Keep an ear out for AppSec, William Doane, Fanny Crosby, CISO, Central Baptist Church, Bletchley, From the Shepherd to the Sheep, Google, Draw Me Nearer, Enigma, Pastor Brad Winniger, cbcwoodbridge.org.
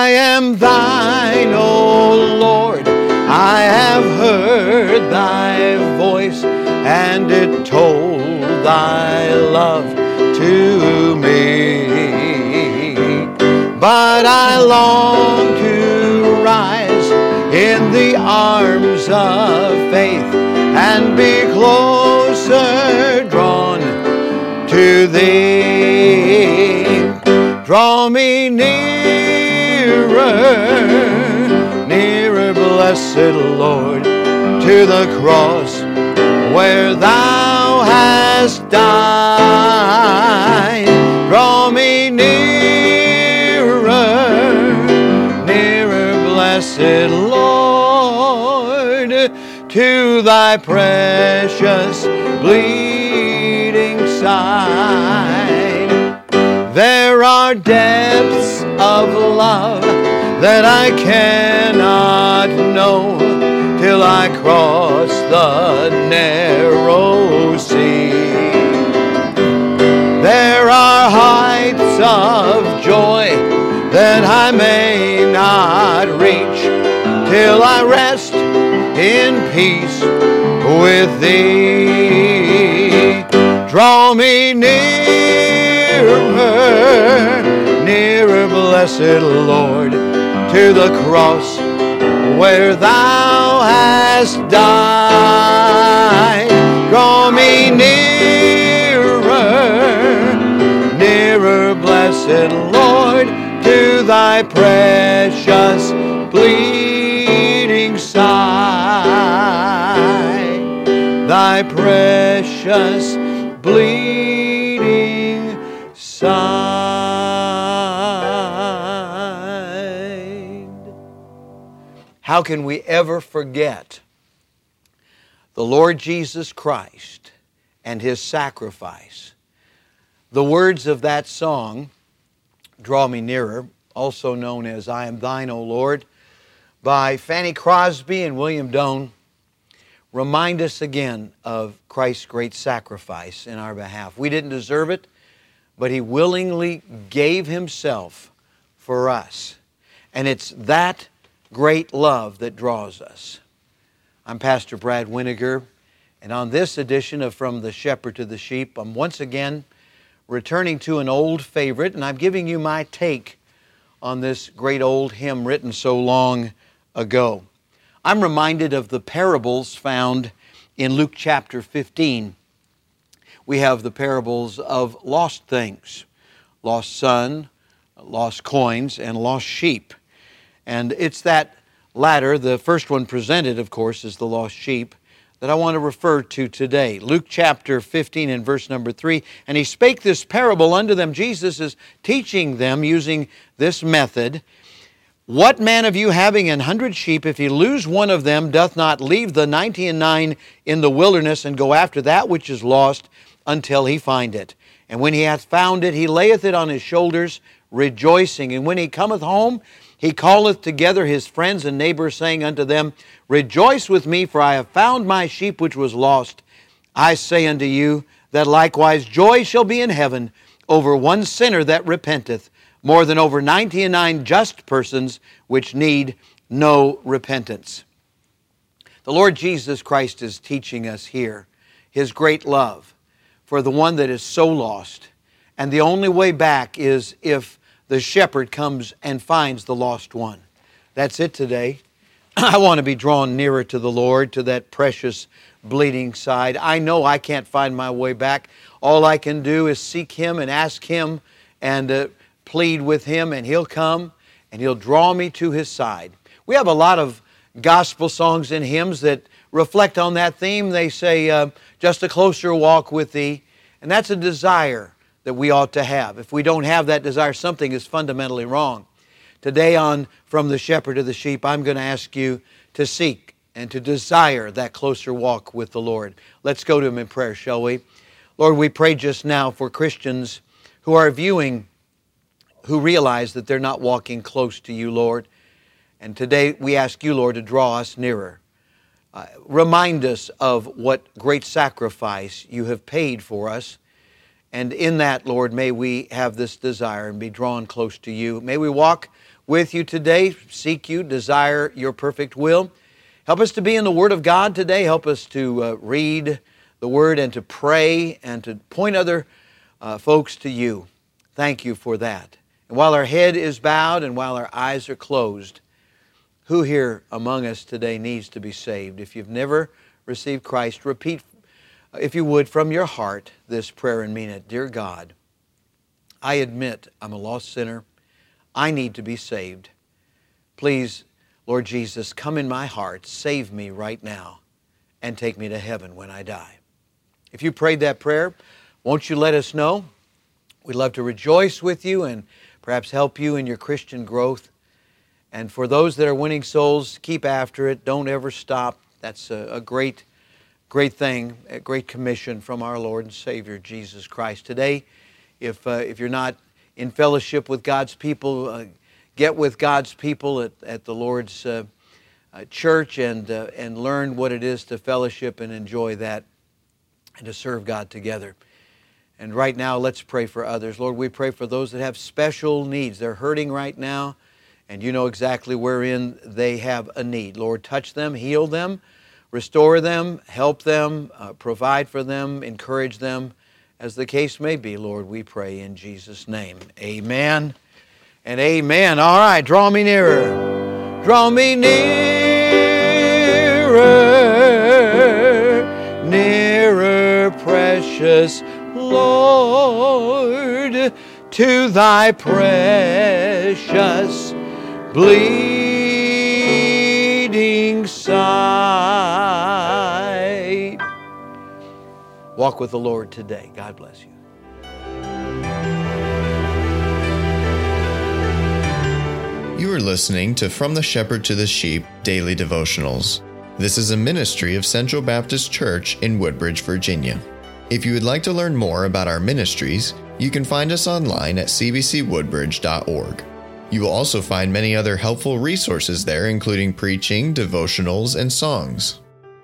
I am thine, O Lord. I have heard thy voice, and it told thy love to me. But I long to rise in the arms of faith and be closer drawn to thee. Draw me nearer, nearer, blessed Lord, to the cross where thou hast died. Draw me nearer, nearer, blessed Lord, to thy precious bleeding side. There are depths of love that I cannot know till I cross the narrow sea. There are heights of joy that I may not reach till I rest in peace with thee. Draw me nearer, nearer, blessed Lord, to the cross where thou hast died. Draw me nearer, nearer, blessed Lord, to thy precious bleeding side. Thy precious bleeding side. How can we ever forget the Lord Jesus Christ and His sacrifice? The words of that song, Draw Me Nearer, also known as I Am Thine, O Lord, by Fanny Crosby and William Doane, remind us again of Christ's great sacrifice in our behalf. We didn't deserve it, but He willingly gave Himself for us. And it's that great love that draws us. I'm Pastor Brad Winniger, and on this edition of From the Shepherd to the Sheep, I'm once again returning to an old favorite, and I'm giving you my take on this great old hymn written so long ago. I'm reminded of the parables found in Luke chapter 15. We have the parables of lost things, lost son, lost coins, and lost sheep. And it's that latter, the first one presented, of course, is the lost sheep, that I want to refer to today. Luke chapter 15 and verse number 3, and He spake this parable unto them. Jesus is teaching them using this method. What man of you, having 100 sheep, if he lose one of them, doth not leave the 99 in the wilderness and go after that which is lost until he find it? And when he hath found it, he layeth it on his shoulders, rejoicing. And when he cometh home, he calleth together his friends and neighbors, saying unto them, Rejoice with me, for I have found my sheep which was lost. I say unto you, that likewise joy shall be in heaven over one sinner that repenteth, more than over 99 just persons which need no repentance. The Lord Jesus Christ is teaching us here His great love for the one that is so lost. And the only way back is if the shepherd comes and finds the lost one. That's it today. I want to be drawn nearer to the Lord, to that precious bleeding side. I know I can't find my way back. All I can do is seek Him and ask Him and plead with Him, and He'll come and He'll draw me to His side. We have a lot of gospel songs and hymns that reflect on that theme. They say, just a closer walk with Thee. And that's a desire that we ought to have. If we don't have that desire, something is fundamentally wrong. Today on From the Shepherd to the Sheep, I'm going to ask you to seek and to desire that closer walk with the Lord. Let's go to Him in prayer, shall we? Lord, we pray just now for Christians who are viewing, who realize that they're not walking close to You, Lord. And today we ask You, Lord, to draw us nearer. Remind us of what great sacrifice You have paid for us. And in that, Lord, may we have this desire and be drawn close to You. May we walk with you today, seek you, desire your perfect will. Help us to be in the Word of God today. Help us to read the Word and to pray and to point other folks to you. Thank you for that. And while our head is bowed and while our eyes are closed, who here among us today needs to be saved? If you've never received Christ, repeat, if you would, from your heart this prayer and mean it. Dear God, I admit I'm a lost sinner. I need to be saved. Please, Lord Jesus, come in my heart, save me right now, and take me to heaven when I die. If you prayed that prayer, won't you let us know? We'd love to rejoice with you and perhaps help you in your Christian growth. And for those that are winning souls, keep after it. Don't ever stop. That's a great thing, a great commission from our Lord and Savior, Jesus Christ. Today, if you're not in fellowship with God's people, get with God's people at the Lord's church and learn what it is to fellowship and enjoy that and to serve God together. And right now, let's pray for others. Lord, we pray for those that have special needs. They're hurting right now, and you know exactly wherein they have a need. Lord, touch them, heal them, restore them, help them, provide for them, encourage them. As the case may be, Lord, we pray in Jesus' name. Amen and amen. All right, draw me nearer. Draw me nearer, nearer, precious Lord, to thy precious bleeding side. Walk with the Lord today. God bless you. You are listening to From the Shepherd to the Sheep Daily Devotionals. This is a ministry of Central Baptist Church in Woodbridge, Virginia. If you would like to learn more about our ministries, you can find us online at cbcwoodbridge.org. You will also find many other helpful resources there, including preaching, devotionals, and songs.